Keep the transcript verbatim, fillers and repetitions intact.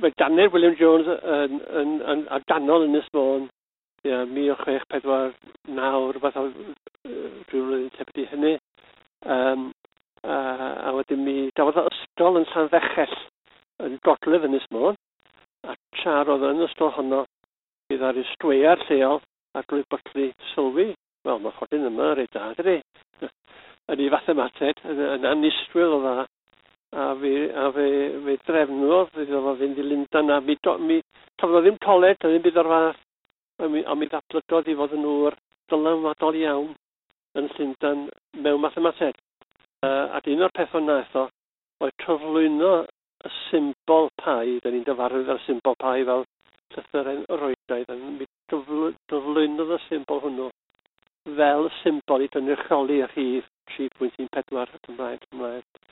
McDaniel, William Jones yn, yn, yn, yn danol yn Ysmôn, yeah, mil chwech pedwar naw, rhywbeth o rhywun tebyg i hynny. Um, a, a wedyn mi dafodd ysgol yn Llanfechell yn Gogledd yn Ysmôn, a tra roedd yn ysgol honno bydd ar ystwear lleol a drwy botlu sylwi. Wel, mae ffordd yma reit da, dydy. Yn ei fathemateg, yn anistwyl o dda. A fe, a fe, fe drefnodd, fe ddod o fynd i Lundain, a mi, do, mi tafod o ddim coleg, a ddim byd o'r fath, a mi, mi ddatblygodd i fod yn ŵr dylanwadol iawn yn Lundain mewn mathemateg. Uh, ac un o'r peth o'n naeth o, oedd troflwyno y symbol pai, da ni'n dyfarwydd ar symbol pai fel llythyren yr oedaidd, a mi dyflwynodd y symbol hwnnw fel symbol i dynrychioli y rhif tri pwynt un pedwar Cymraeg Cymraeg.